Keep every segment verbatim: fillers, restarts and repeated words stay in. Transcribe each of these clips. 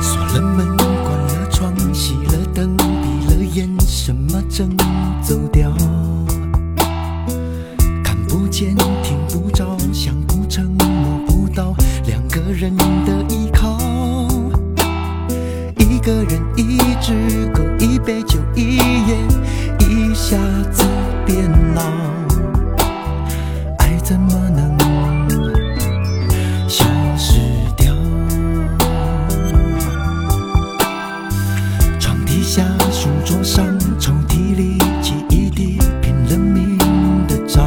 锁了门，关了窗，熄了灯，闭了眼，什么正走掉，看不见，听不着，想不成，摸不到两个人的依靠。一个人一只狗，一杯酒，一夜一下子变老，爱怎么能消失掉。床底下，书桌上，抽屉里，记忆里，拼了命的找，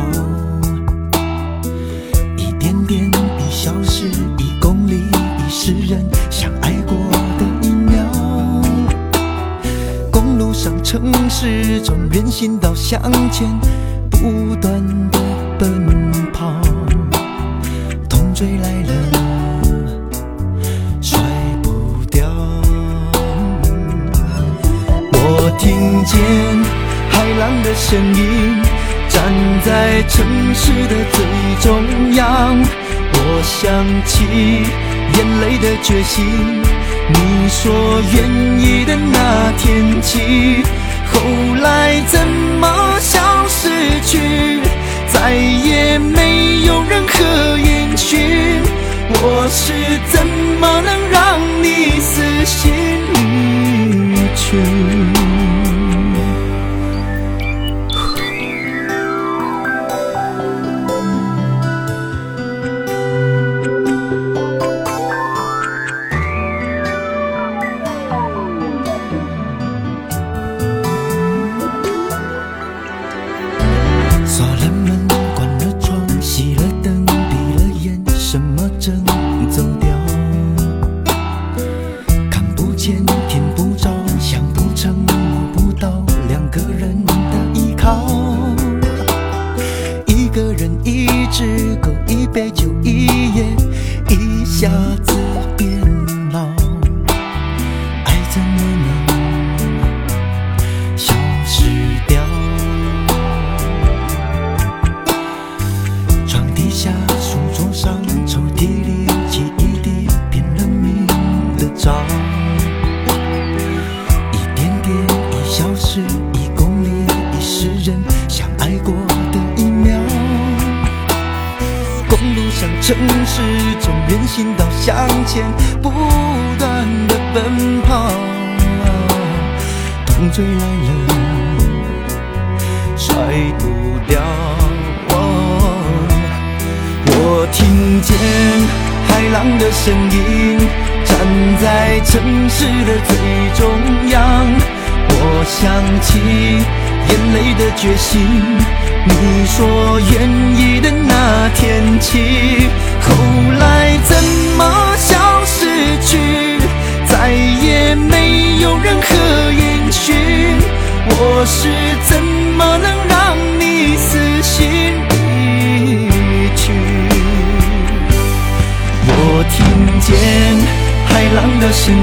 一点点，一小时，一公里，一世人，相爱过的一秒。公路上，城市中，人行道，向前不断的奔跑，痛追来了甩不掉。我听见海浪的声音，站在城市的最中央，我想起眼泪的决心，你说愿意的那天起，后来怎么消失去，再也没有任何音讯，我是怎么能让你死心离去。听不着，想不成，摸不到两个人的依靠。一个人一只狗，一杯酒，一夜一下子变老，爱怎么能消失掉。床底下，书桌上，抽屉里，记忆里，拼了命的找，一公里，一世人，相爱过的一秒。公路上，城市中，人行道，向前不断的奔跑，痛追来了甩不掉。我听见海浪的声音，站在城市的最中央，我想起眼泪的决心，你说愿意的那天起，后来怎么消失去，再也没有任何音讯，我是怎么能让你死心离去。我听见海浪的声音，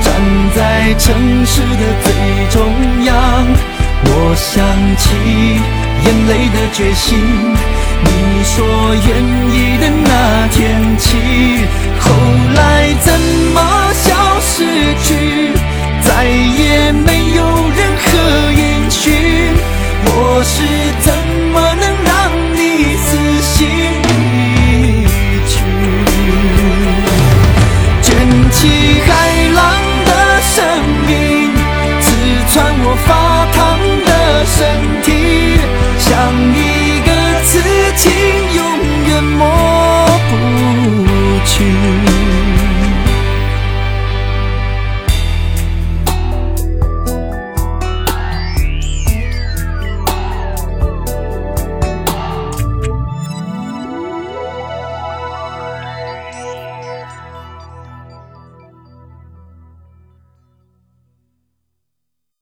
站在城市的最中央，我想起眼泪的决心，你说愿意的那天起，后来怎么消失去，再也没有任何音讯，我是怎么能让你死心离去。卷起海浪生命，刺穿我发烫的身体，像一个刺青，永远抹不去。